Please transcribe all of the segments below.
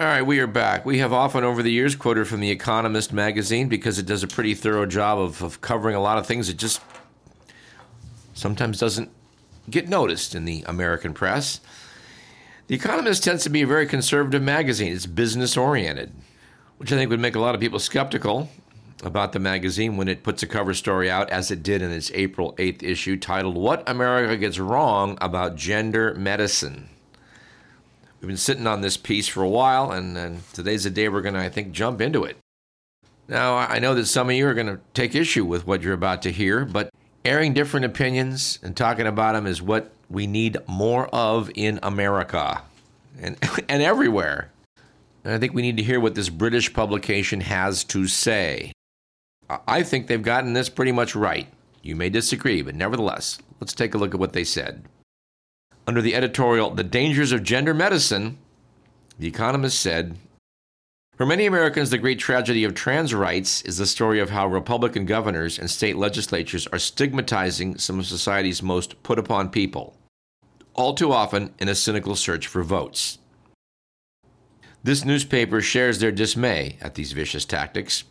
All right, we are back. We have often over the years quoted from The Economist magazine because it does a pretty thorough job of covering a lot of things that just sometimes doesn't get noticed in the American press. The Economist tends to be a very conservative magazine. It's business-oriented, which I think would make a lot of people skeptical about the magazine when it puts a cover story out, as it did in its April 8th issue, titled What America Gets Wrong About Gender Medicine. We've been sitting on this piece for a while, and today's the day we're going to, I think, jump into it. Now, I know that some of you are going to take issue with what you're about to hear, but airing different opinions and talking about them is what we need more of in America and everywhere. And I think we need to hear what this British publication has to say. I think they've gotten this pretty much right. You may disagree, but nevertheless, let's take a look at what they said. Under the editorial, The Dangers of Gender Medicine, The Economist said, for many Americans, the great tragedy of trans rights is the story of how Republican governors and state legislatures are stigmatizing some of society's most put-upon people, all too often in a cynical search for votes. This newspaper shares their dismay at these vicious tactics.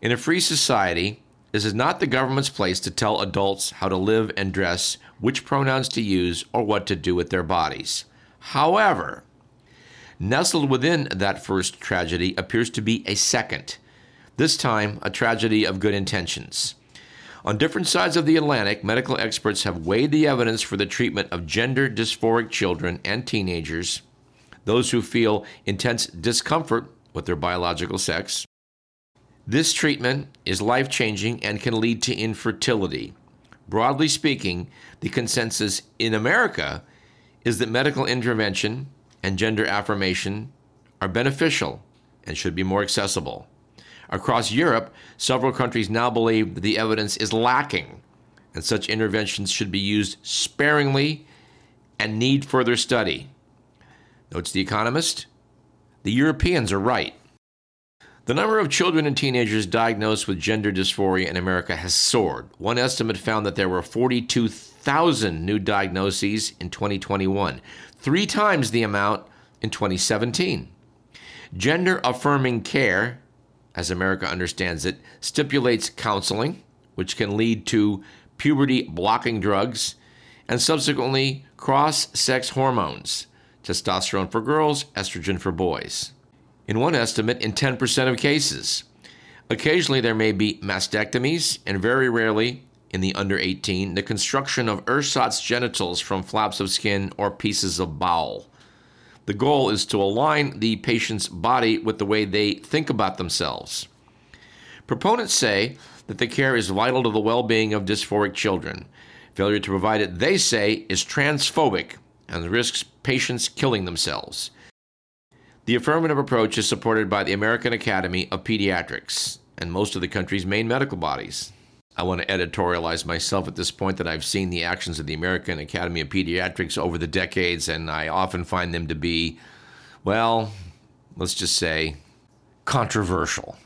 In a free society, this is not the government's place to tell adults how to live and dress, which pronouns to use, or what to do with their bodies. However, nestled within that first tragedy appears to be a second, this time a tragedy of good intentions. On different sides of the Atlantic, medical experts have weighed the evidence for the treatment of gender dysphoric children and teenagers, those who feel intense discomfort with their biological sex. This treatment is life-changing and can lead to infertility. Broadly speaking, the consensus in America is that medical intervention and gender affirmation are beneficial and should be more accessible. Across Europe, several countries now believe that the evidence is lacking, and such interventions should be used sparingly and need further study. Notes The Economist, the Europeans are right. The number of children and teenagers diagnosed with gender dysphoria in America has soared. One estimate found that there were 42,000 new diagnoses in 2021. 3 times the amount in 2017. Gender-affirming care, as America understands it, stipulates counseling, which can lead to puberty-blocking drugs and subsequently cross-sex hormones, testosterone for girls, estrogen for boys. In one estimate, in 10% of cases. Occasionally, there may be mastectomies, and very rarely, in the under 18, the construction of ersatz genitals from flaps of skin or pieces of bowel. The goal is to align the patient's body with the way they think about themselves. Proponents say that the care is vital to the well-being of dysphoric children. Failure to provide it, they say, is transphobic and risks patients killing themselves. The affirmative approach is supported by the American Academy of Pediatrics and most of the country's main medical bodies. I want to editorialize myself at this point that I've seen the actions of the American Academy of Pediatrics over the decades, and I often find them to be, well, let's just say, controversial.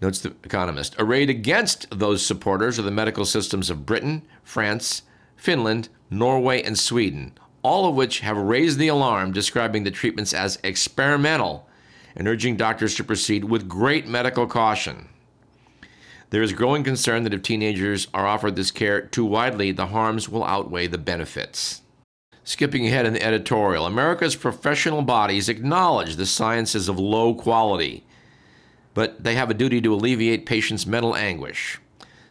Notes The Economist. Arrayed against those supporters are the medical systems of Britain, France, Finland, Norway, and Sweden, all of which have raised the alarm, describing the treatments as experimental and urging doctors to proceed with great medical caution. There is growing concern that if teenagers are offered this care too widely, the harms will outweigh the benefits. Skipping ahead in the editorial, America's professional bodies acknowledge the science is of low quality, but they have a duty to alleviate patients' mental anguish.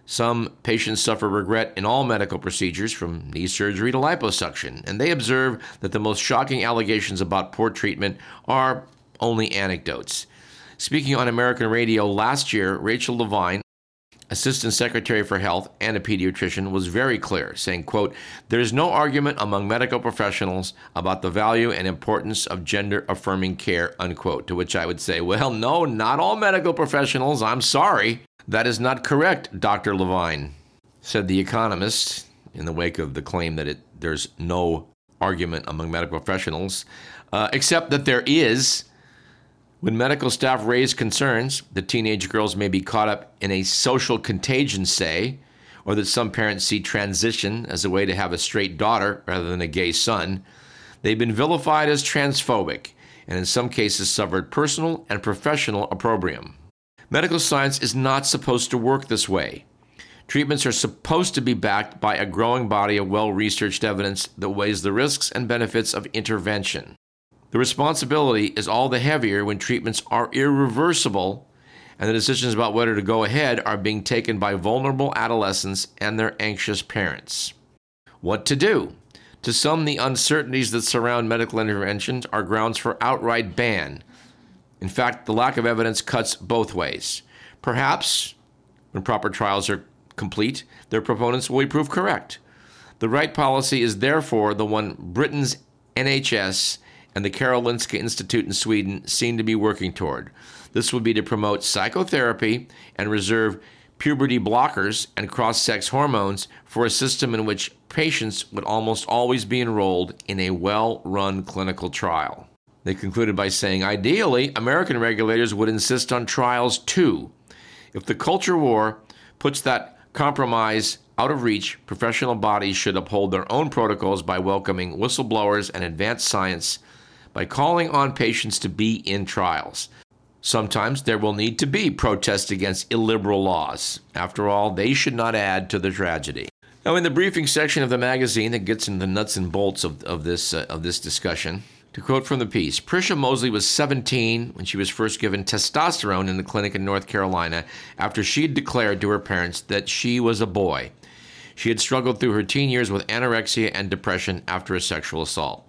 Some patients suffer regret in all medical procedures, from knee surgery to liposuction, and they observe that the most shocking allegations about poor treatment are only anecdotes. Speaking on American radio last year, Rachel Levine, Assistant Secretary for Health and a pediatrician, was very clear, saying, quote, there is no argument among medical professionals about the value and importance of gender-affirming care, unquote, to which I would say, well, no, not all medical professionals, I'm sorry. That is not correct, Dr. Levine, said The Economist, in the wake of the claim that there's no argument among medical professionals, except that there is. When medical staff raise concerns that teenage girls may be caught up in a social contagion, say, or that some parents see transition as a way to have a straight daughter rather than a gay son, they've been vilified as transphobic and in some cases suffered personal and professional opprobrium. Medical science is not supposed to work this way. Treatments are supposed to be backed by a growing body of well-researched evidence that weighs the risks and benefits of intervention. The responsibility is all the heavier when treatments are irreversible and the decisions about whether to go ahead are being taken by vulnerable adolescents and their anxious parents. What to do? To some, the uncertainties that surround medical interventions are grounds for outright ban. In fact, the lack of evidence cuts both ways. Perhaps, when proper trials are complete, their proponents will be proved correct. The right policy is therefore the one Britain's NHS and the Karolinska Institute in Sweden seem to be working toward. This would be to promote psychotherapy and reserve puberty blockers and cross-sex hormones for a system in which patients would almost always be enrolled in a well-run clinical trial. They concluded by saying, ideally, American regulators would insist on trials too. If the culture war puts that compromise out of reach, professional bodies should uphold their own protocols by welcoming whistleblowers and advanced science, by calling on patients to be in trials. Sometimes there will need to be protests against illiberal laws. After all, they should not add to the tragedy. Now, in the briefing section of the magazine that gets into the nuts and bolts of this discussion, to quote from the piece, Prisha Mosley was 17 when she was first given testosterone in the clinic in North Carolina after she had declared to her parents that she was a boy. She had struggled through her teen years with anorexia and depression after a sexual assault.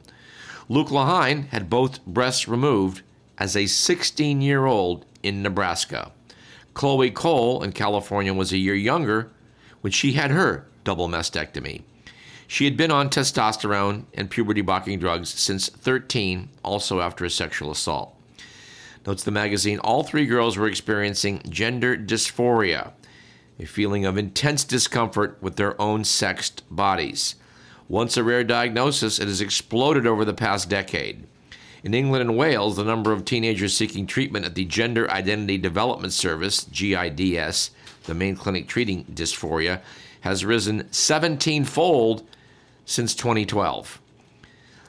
Luka Hein had both breasts removed as a 16-year-old in Nebraska. Chloe Cole in California was a year younger when she had her double mastectomy. She had been on testosterone and puberty-blocking drugs since 13, also after a sexual assault. Notes the magazine, all three girls were experiencing gender dysphoria, a feeling of intense discomfort with their own sexed bodies. Once a rare diagnosis, it has exploded over the past decade. In England and Wales, the number of teenagers seeking treatment at the Gender Identity Development Service, GIDS, the main clinic treating dysphoria, has risen 17-fold since 2012.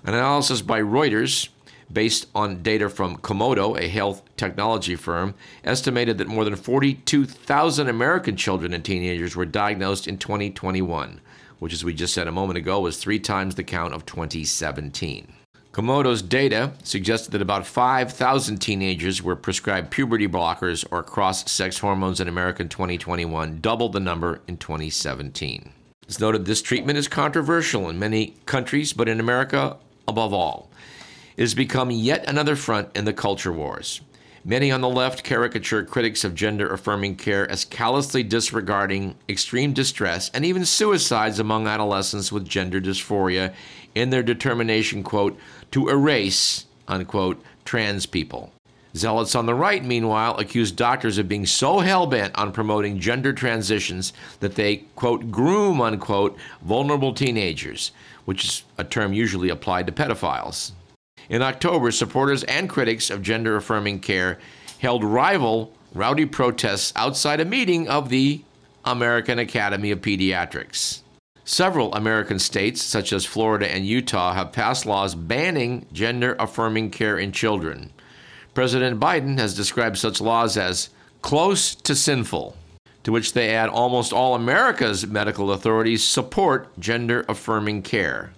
An analysis by Reuters, based on data from Komodo, a health technology firm, estimated that more than 42,000 American children and teenagers were diagnosed in 2021, which, as we just said a moment ago, was 3 times the count of 2017. Komodo's data suggested that about 5,000 teenagers were prescribed puberty blockers or cross-sex hormones in America in 2021, double the number in 2017. It's noted this treatment is controversial in many countries, but in America, above all. It has become yet another front in the culture wars. Many on the left caricature critics of gender-affirming care as callously disregarding extreme distress and even suicides among adolescents with gender dysphoria in their determination, quote, to erase, unquote, trans people. Zealots on the right, meanwhile, accuse doctors of being so hell-bent on promoting gender transitions that they, quote, groom, unquote, vulnerable teenagers, which is a term usually applied to pedophiles. In October, supporters and critics of gender-affirming care held rival rowdy protests outside a meeting of the American Academy of Pediatrics. Several American states, such as Florida and Utah, have passed laws banning gender-affirming care in children. President Biden has described such laws as close to sinful, to which they add almost all America's medical authorities support gender-affirming care.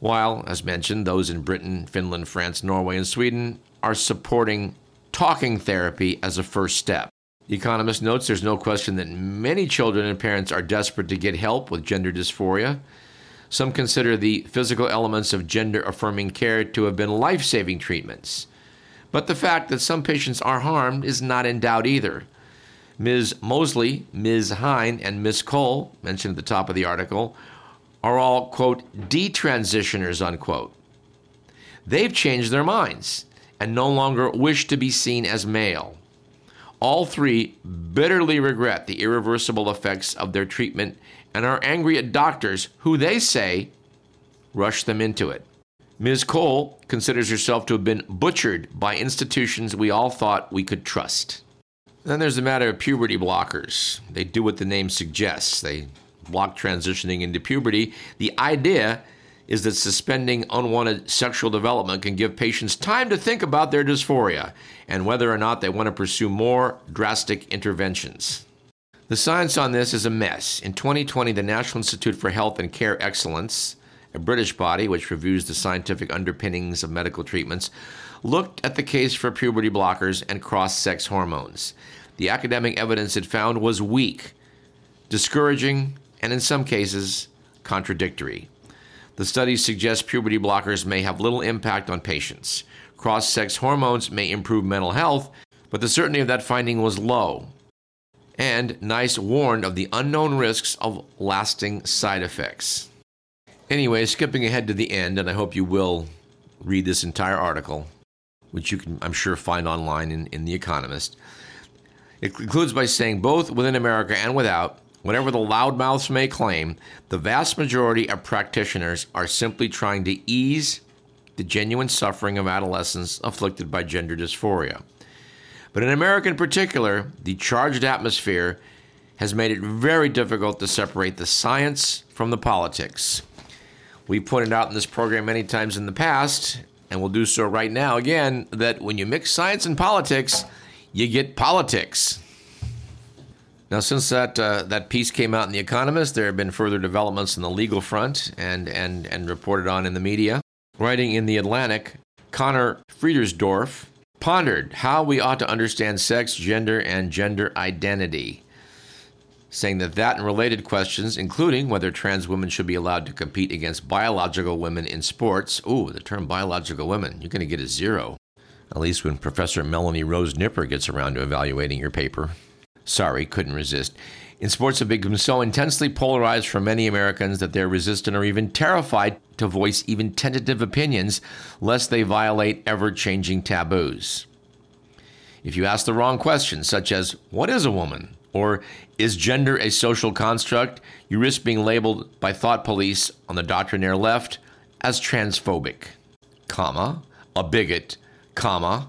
While, as mentioned, those in Britain, Finland, France, Norway, and Sweden are supporting talking therapy as a first step. The Economist notes there's no question that many children and parents are desperate to get help with gender dysphoria. Some consider the physical elements of gender-affirming care to have been life-saving treatments. But the fact that some patients are harmed is not in doubt either. Ms. Mosley, Ms. Hein, and Ms. Cole, mentioned at the top of the article, are all, quote, detransitioners, unquote. They've changed their minds and no longer wish to be seen as male. All three bitterly regret the irreversible effects of their treatment and are angry at doctors who they say rush them into it. Ms. Cole considers herself to have been butchered by institutions we all thought we could trust. Then there's the matter of puberty blockers. They do what the name suggests. They block transitioning into puberty. The idea is that suspending unwanted sexual development can give patients time to think about their dysphoria and whether or not they want to pursue more drastic interventions. The science on this is a mess. In 2020, the National Institute for Health and Care Excellence, a British body which reviews the scientific underpinnings of medical treatments, looked at the case for puberty blockers and cross-sex hormones. The academic evidence it found was weak, discouraging, and in some cases, contradictory. The studies suggest puberty blockers may have little impact on patients. Cross-sex hormones may improve mental health, but the certainty of that finding was low. And NICE warned of the unknown risks of lasting side effects. Anyway, skipping ahead to the end, and I hope you will read this entire article, which you can, I'm sure, find online in The Economist. It concludes by saying, both within America and without, whatever the loudmouths may claim, the vast majority of practitioners are simply trying to ease the genuine suffering of adolescents afflicted by gender dysphoria. But in America in particular, the charged atmosphere has made it very difficult to separate the science from the politics. We pointed out in this program many times in the past, and we'll do so right now again, that when you mix science and politics, you get politics. Now, since that piece came out in The Economist, there have been further developments in the legal front and reported on in the media. Writing in The Atlantic, Connor Friedersdorf pondered how we ought to understand sex, gender, and gender identity, saying that and related questions, including whether trans women should be allowed to compete against biological women in sports. Ooh, the term biological women, you're going to get a zero. At least when Professor Melanie Rose Nipper gets around to evaluating your paper. Sorry, couldn't resist. In sports have become so intensely polarized for many Americans that they're resistant or even terrified to voice even tentative opinions, lest they violate ever-changing taboos. If you ask the wrong questions, such as, what is a woman? Or, is gender a social construct? You risk being labeled by thought police on the doctrinaire left as transphobic, comma, a bigot, comma,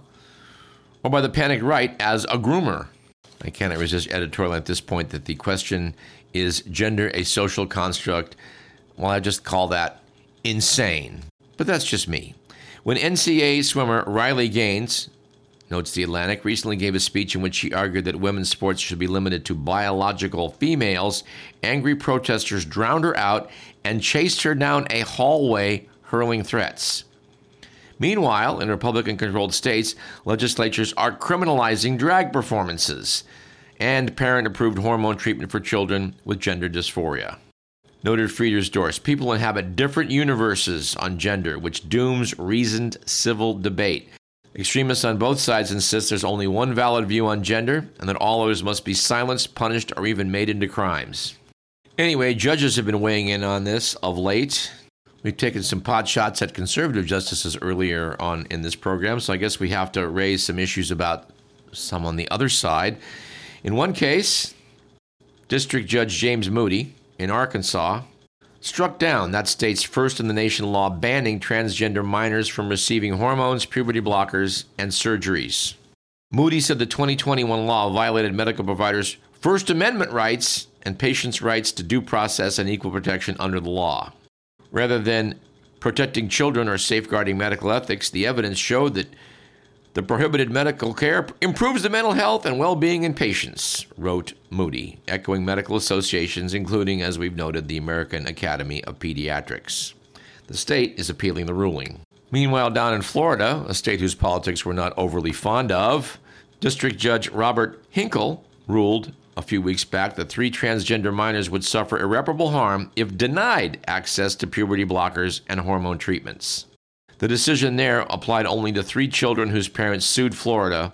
or by the panicked right as a groomer. I cannot resist editorial at this point that the question, is gender a social construct? Well, I just call that insane. But that's just me. When NCAA swimmer Riley Gaines, notes The Atlantic, recently gave a speech in which she argued that women's sports should be limited to biological females, angry protesters drowned her out and chased her down a hallway, hurling threats. Meanwhile, in Republican-controlled states, legislatures are criminalizing drag performances and parent-approved hormone treatment for children with gender dysphoria. Noted Friedersdorf, people inhabit different universes on gender, which dooms reasoned civil debate. Extremists on both sides insist there's only one valid view on gender and that all others must be silenced, punished, or even made into crimes. Anyway, judges have been weighing in on this of late. We've taken some pot shots at conservative justices earlier on in this program, so I guess we have to raise some issues about some on the other side. In one case, District Judge James Moody in Arkansas struck down that state's first-in-the-nation law banning transgender minors from receiving hormones, puberty blockers, and surgeries. Moody said the 2021 law violated medical providers' First Amendment rights and patients' rights to due process and equal protection under the law. Rather than protecting children or safeguarding medical ethics, the evidence showed that the prohibited medical care improves the mental health and well-being in patients, wrote Moody, echoing medical associations, including, as we've noted, the American Academy of Pediatrics. The state is appealing the ruling. Meanwhile, down in Florida, a state whose politics we're not overly fond of, District Judge Robert Hinkle ruled a few weeks back that 3 transgender minors would suffer irreparable harm if denied access to puberty blockers and hormone treatments. The decision there applied only to 3 children whose parents sued Florida,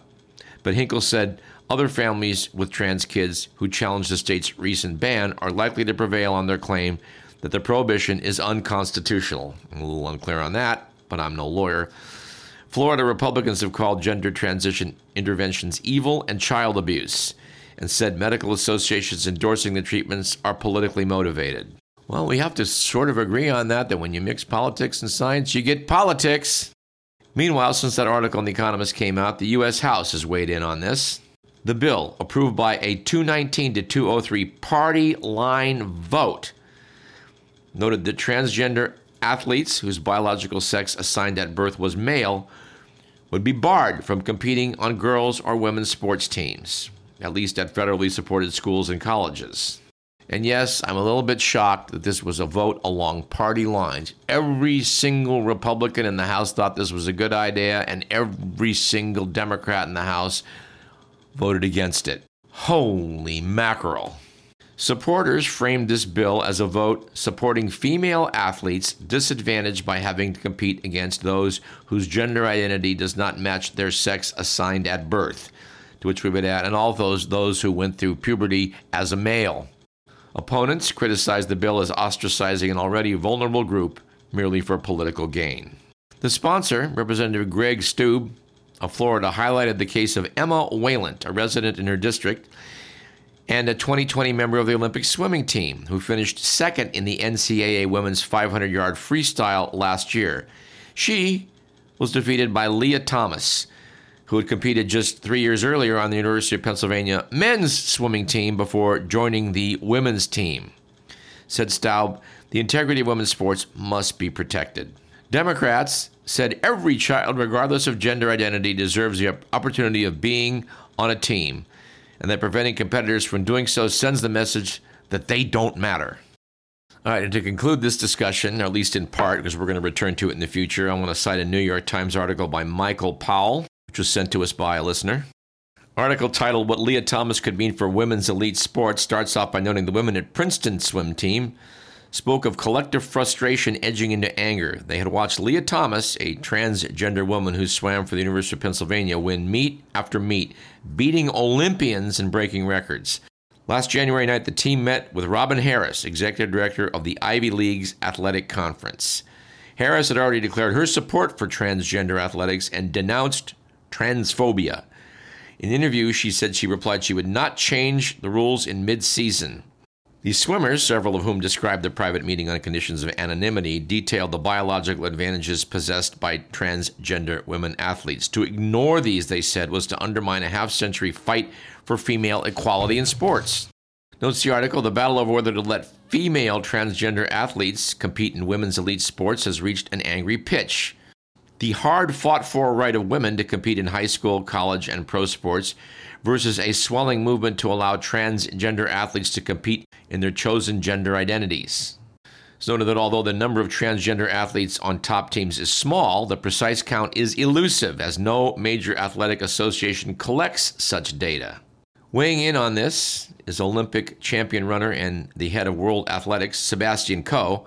but Hinkle said other families with trans kids who challenged the state's recent ban are likely to prevail on their claim that the prohibition is unconstitutional. I'm a little unclear on that, but I'm no lawyer. Florida Republicans have called gender transition interventions evil and child abuse, and said medical associations endorsing the treatments are politically motivated. Well, we have to sort of agree on that when you mix politics and science, you get politics. Meanwhile, since that article in The Economist came out, the U.S. House has weighed in on this. The bill, approved by a 219 to 203 party line vote, noted that transgender athletes whose biological sex assigned at birth was male would be barred from competing on girls' or women's sports teams, at least at federally supported schools and colleges. And yes, I'm a little bit shocked that this was a vote along party lines. Every single Republican in the House thought this was a good idea, and every single Democrat in the House voted against it. Holy mackerel. Supporters framed this bill as a vote supporting female athletes disadvantaged by having to compete against those whose gender identity does not match their sex assigned at birth, to which we would add, and all those who went through puberty as a male. Opponents criticized the bill as ostracizing an already vulnerable group merely for political gain. The sponsor, Representative Greg Steube of Florida, highlighted the case of Emma Wayland, a resident in her district, and a 2020 member of the Olympic swimming team who finished second in the NCAA women's 500-yard freestyle last year. She was defeated by Lia Thomas, who had competed just 3 years earlier on the University of Pennsylvania men's swimming team before joining the women's team. Said Staub, the integrity of women's sports must be protected. Democrats said every child, regardless of gender identity, deserves the opportunity of being on a team, and that preventing competitors from doing so sends the message that they don't matter. All right, and to conclude this discussion, or at least in part, because we're going to return to it in the future, I want to cite a New York Times article by Michael Powell, which was sent to us by a listener. Article titled, What Lia Thomas Could Mean for Women's Elite Sports, starts off by noting the women at Princeton swim team spoke of collective frustration edging into anger. They had watched Lia Thomas, a transgender woman who swam for the University of Pennsylvania, win meet after meet, beating Olympians and breaking records. Last January night, the team met with Robin Harris, executive director of the Ivy League's Athletic Conference. Harris had already declared her support for transgender athletics and denounced transphobia. In an interview, she said she replied she would not change the rules in mid-season. The swimmers, several of whom described their private meeting on conditions of anonymity, detailed the biological advantages possessed by transgender women athletes. To ignore these, they said, was to undermine a half-century fight for female equality in sports. Notes the article, the battle over whether to let female transgender athletes compete in women's elite sports has reached an angry pitch. The hard-fought-for right of women to compete in high school, college, and pro sports versus a swelling movement to allow transgender athletes to compete in their chosen gender identities. It's noted that although the number of transgender athletes on top teams is small, the precise count is elusive, as no major athletic association collects such data. Weighing in on this is Olympic champion runner and the head of World Athletics, Sebastian Coe,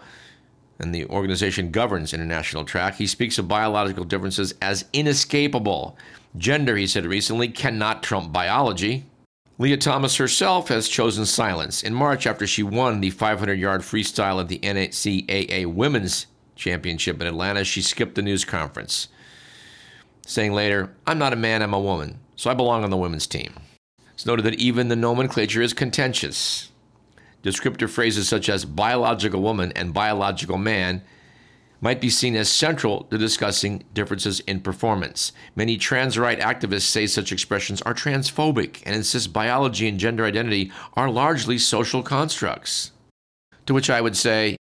and the organization governs international track. He speaks of biological differences as inescapable. Gender, he said recently, cannot trump biology. Lia Thomas herself has chosen silence. In March, after she won the 500-yard freestyle at the NCAA Women's Championship in Atlanta, she skipped the news conference, saying later, I'm not a man, I'm a woman, so I belong on the women's team. It's noted that even the nomenclature is contentious. Descriptive phrases such as biological woman and biological man might be seen as central to discussing differences in performance. Many trans rights activists say such expressions are transphobic and insist biology and gender identity are largely social constructs. To which I would say,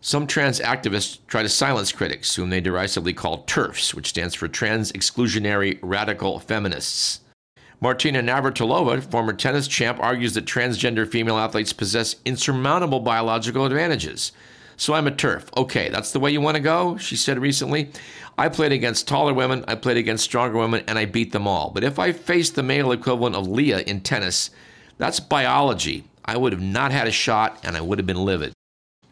some trans activists try to silence critics, whom they derisively call TERFs, which stands for Trans Exclusionary Radical Feminists. Martina Navratilova, former tennis champ, argues that transgender female athletes possess insurmountable biological advantages. So I'm a TERF. Okay, that's the way you want to go, she said recently. I played against taller women, I played against stronger women, and I beat them all. But if I faced the male equivalent of Lia in tennis, that's biology. I would have not had a shot, and I would have been livid.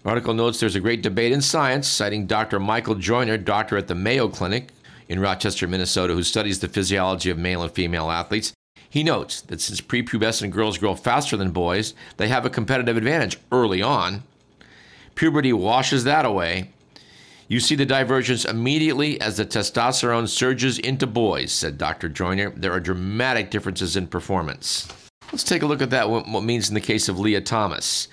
The article notes there's a great debate in science, citing Dr. Michael Joyner, doctor at the Mayo Clinic in Rochester, Minnesota, who studies the physiology of male and female athletes. He notes that since prepubescent girls grow faster than boys, they have a competitive advantage early on. Puberty washes that away. You see the divergence immediately as the testosterone surges into boys, said Dr. Joyner. There are dramatic differences in performance. Let's take a look at that, what it means in the case of Lia Thomas.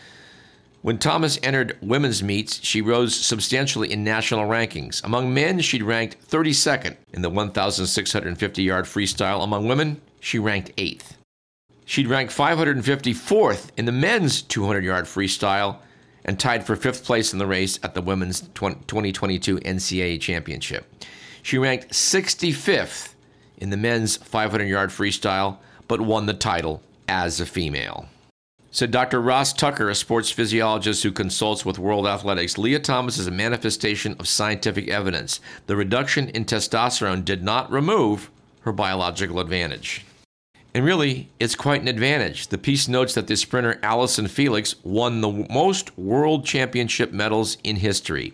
When Thomas entered women's meets, she rose substantially in national rankings. Among men, she ranked 32nd in the 1,650-yard freestyle. Among women, she ranked 8th. She'd ranked 554th in the men's 200-yard freestyle and tied for fifth place in the race at the Women's 2022 NCAA Championship. She ranked 65th in the men's 500-yard freestyle, but won the title as a female. Said Dr. Ross Tucker, a sports physiologist who consults with World Athletics, Lia Thomas is a manifestation of scientific evidence. The reduction in testosterone did not remove her biological advantage. And really, it's quite an advantage. The piece notes that the sprinter Allison Felix won the most world championship medals in history.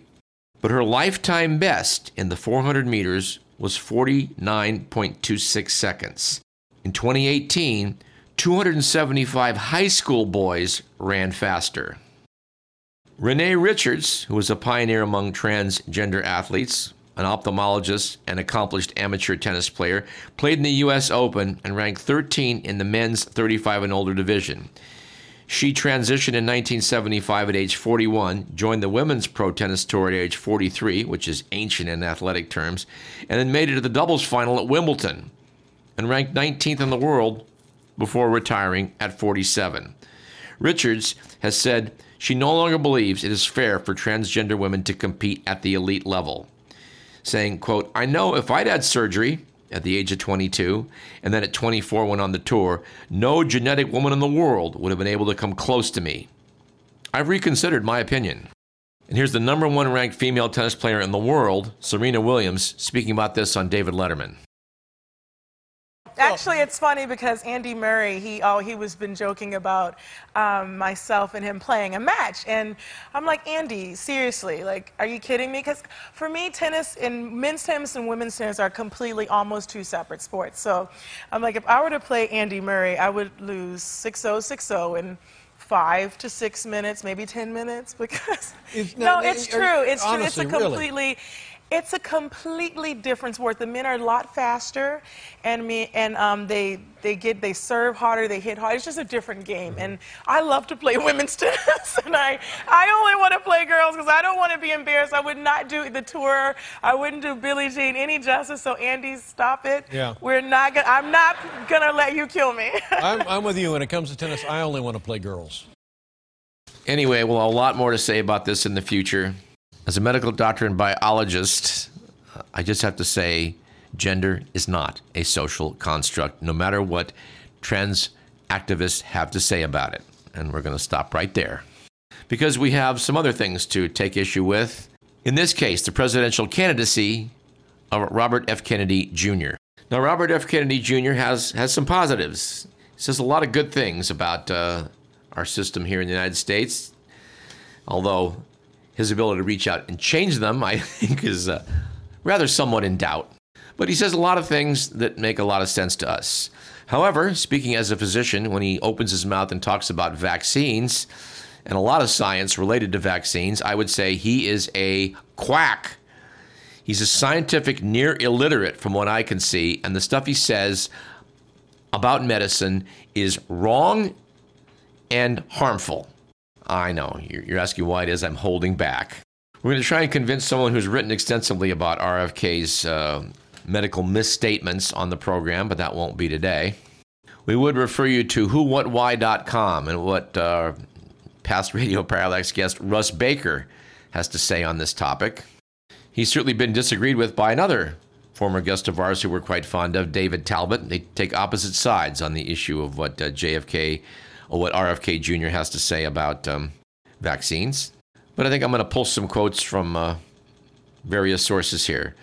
But her lifetime best in the 400 meters was 49.26 seconds. In 2018, 275 high school boys ran faster. Renee Richards, who was a pioneer among transgender athletes, an ophthalmologist and accomplished amateur tennis player, played in the U.S. Open and ranked 13th in the men's 35 and older division. She transitioned in 1975 at age 41, joined the women's pro tennis tour at age 43, which is ancient in athletic terms, and then made it to the doubles final at Wimbledon and ranked 19th in the world before retiring at 47. Richards has said she no longer believes it is fair for transgender women to compete at the elite level, saying, quote, "I know if I'd had surgery at the age of 22 and then at 24 went on the tour, no genetic woman in the world would have been able to come close to me. I've reconsidered my opinion." And here's the number one ranked female tennis player in the world, Serena Williams, speaking about this on David Letterman. Actually, it's funny because Andy Murray, he was been joking about myself and him playing a match. And I'm like, Andy, seriously, like, are you kidding me? Because for me, tennis and men's tennis and women's tennis are completely almost two separate sports. So I'm like, if I were to play Andy Murray, I would lose 6-0, 6-0 in 5 to 6 minutes, maybe 10 minutes. Because, it's true. It's true. Honestly, it's a completely... Really? It's a completely different sport. The men are a lot faster, and they serve harder, they hit harder. It's just a different game. And I love to play women's tennis, and I only want to play girls because I don't want to be embarrassed. I would not do the tour. I wouldn't do Billie Jean any justice. So Andy, stop it. Yeah. I'm not gonna let you kill me. I'm with you when it comes to tennis. I only want to play girls. Anyway, well, a lot more to say about this in the future. As a medical doctor and biologist, I just have to say gender is not a social construct, no matter what trans activists have to say about it. And we're going to stop right there because we have some other things to take issue with. In this case, the presidential candidacy of Robert F. Kennedy Jr. Now, Robert F. Kennedy Jr. has some positives. He says a lot of good things about our system here in the United States, although his ability to reach out and change them, I think, is rather somewhat in doubt. But he says a lot of things that make a lot of sense to us. However, speaking as a physician, when he opens his mouth and talks about vaccines and a lot of science related to vaccines, I would say he is a quack. He's a scientific near illiterate from what I can see, and the stuff he says about medicine is wrong and harmful. I know. You're asking why it is I'm holding back. We're going to try and convince someone who's written extensively about RFK's medical misstatements on the program, but that won't be today. We would refer you to whowhatwhy.com and what past Radio Parallax guest Russ Baker has to say on this topic. He's certainly been disagreed with by another former guest of ours who we're quite fond of, David Talbot. They take opposite sides on the issue of what JFK or what RFK Jr. has to say about vaccines. But I think I'm going to pull some quotes from various sources here.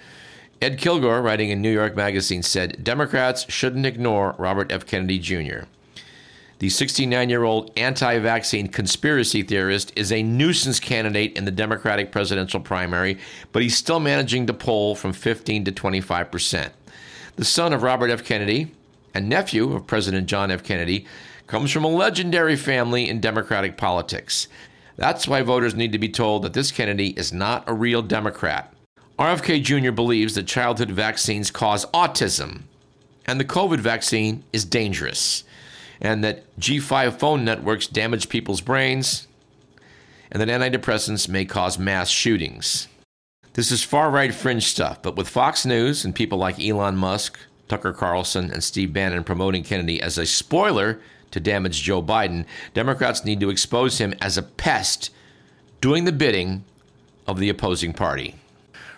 Ed Kilgore, writing in New York Magazine, said, "Democrats shouldn't ignore Robert F. Kennedy Jr. The 69-year-old anti-vaccine conspiracy theorist is a nuisance candidate in the Democratic presidential primary, but he's still managing to poll from 15% to 25%. The son of Robert F. Kennedy and nephew of President John F. Kennedy comes from a legendary family in Democratic politics. That's why voters need to be told that this Kennedy is not a real Democrat. RFK Jr. believes that childhood vaccines cause autism, and the COVID vaccine is dangerous, and that G5 phone networks damage people's brains, and that antidepressants may cause mass shootings. This is far-right fringe stuff, but with Fox News and people like Elon Musk, Tucker Carlson, and Steve Bannon promoting Kennedy as a spoiler to damage Joe Biden, Democrats need to expose him as a pest doing the bidding of the opposing party.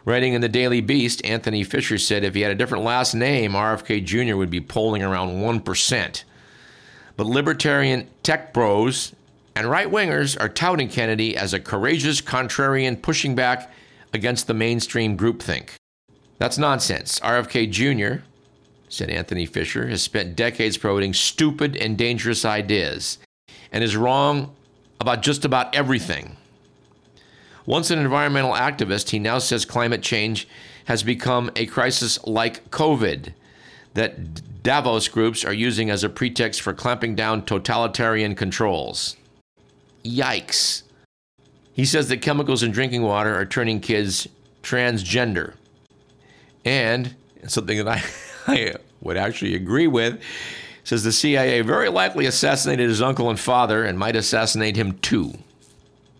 Writing in the Daily Beast, Anthony Fisher said if he had a different last name, RFK Jr. would be polling around 1%. But libertarian tech bros and right-wingers are touting Kennedy as a courageous contrarian pushing back against the mainstream groupthink. That's nonsense. RFK Jr., said Anthony Fisher, has spent decades promoting stupid and dangerous ideas and is wrong about just about everything. Once an environmental activist, he now says climate change has become a crisis like COVID that Davos groups are using as a pretext for clamping down totalitarian controls. Yikes. He says that chemicals in drinking water are turning kids transgender. And something that I would actually agree with, says the CIA very likely assassinated his uncle and father and might assassinate him too.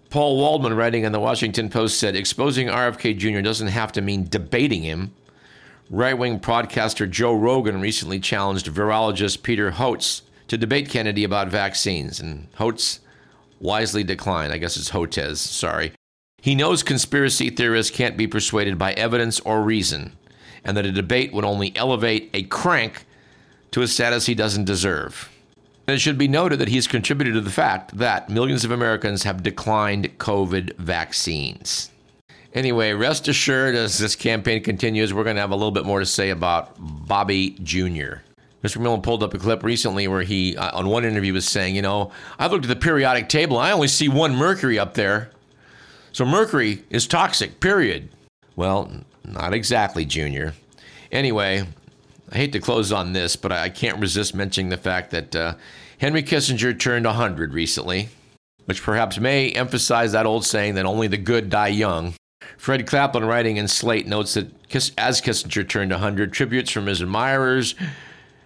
Paul Waldman, writing in the Washington Post, said, exposing RFK Jr. doesn't have to mean debating him. Right-wing podcaster Joe Rogan recently challenged virologist Peter Hotz to debate Kennedy about vaccines, and Hotz wisely declined. I guess it's Hotez, sorry. He knows conspiracy theorists can't be persuaded by evidence or reason, and that a debate would only elevate a crank to a status he doesn't deserve. And it should be noted that he's contributed to the fact that millions of Americans have declined COVID vaccines. Anyway, rest assured, as this campaign continues, we're going to have a little bit more to say about Bobby Jr. Mr. Millen pulled up a clip recently where he, on one interview, was saying, you know, I've looked at the periodic table. I only see one mercury up there. So mercury is toxic, period. Well, not exactly, Jr. Anyway, I hate to close on this, but I can't resist mentioning the fact that Henry Kissinger turned 100 recently, which perhaps may emphasize that old saying that only the good die young. Fred Claflin, writing in Slate, notes that as Kissinger turned 100, tributes from his admirers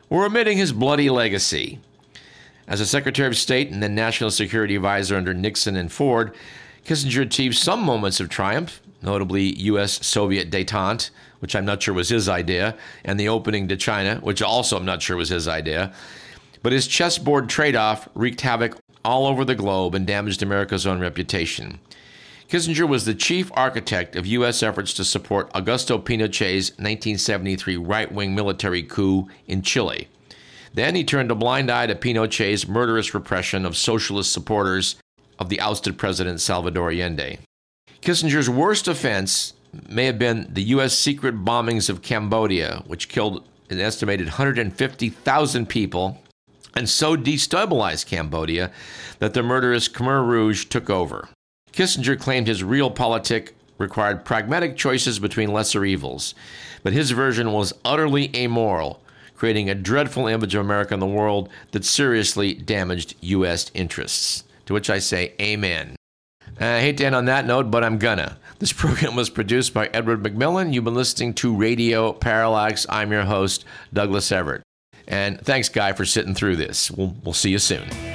were omitting his bloody legacy. As a Secretary of State and then National Security Advisor under Nixon and Ford, Kissinger achieved some moments of triumph, notably U.S.-Soviet détente, which I'm not sure was his idea, and the opening to China, which also I'm not sure was his idea. But his chessboard trade-off wreaked havoc all over the globe and damaged America's own reputation. Kissinger was the chief architect of U.S. efforts to support Augusto Pinochet's 1973 right-wing military coup in Chile. Then he turned a blind eye to Pinochet's murderous repression of socialist supporters of the ousted president Salvador Allende. Kissinger's worst offense may have been the U.S. secret bombings of Cambodia, which killed an estimated 150,000 people and so destabilized Cambodia that the murderous Khmer Rouge took over. Kissinger claimed his real politic required pragmatic choices between lesser evils, but his version was utterly amoral, creating a dreadful image of America in the world that seriously damaged U.S. interests. To which I say, amen. I hate to end on that note, but I'm gonna. This program was produced by Edward McMillan. You've been listening to Radio Parallax. I'm your host, Douglas Everett. And thanks, Guy, for sitting through this. We'll see you soon.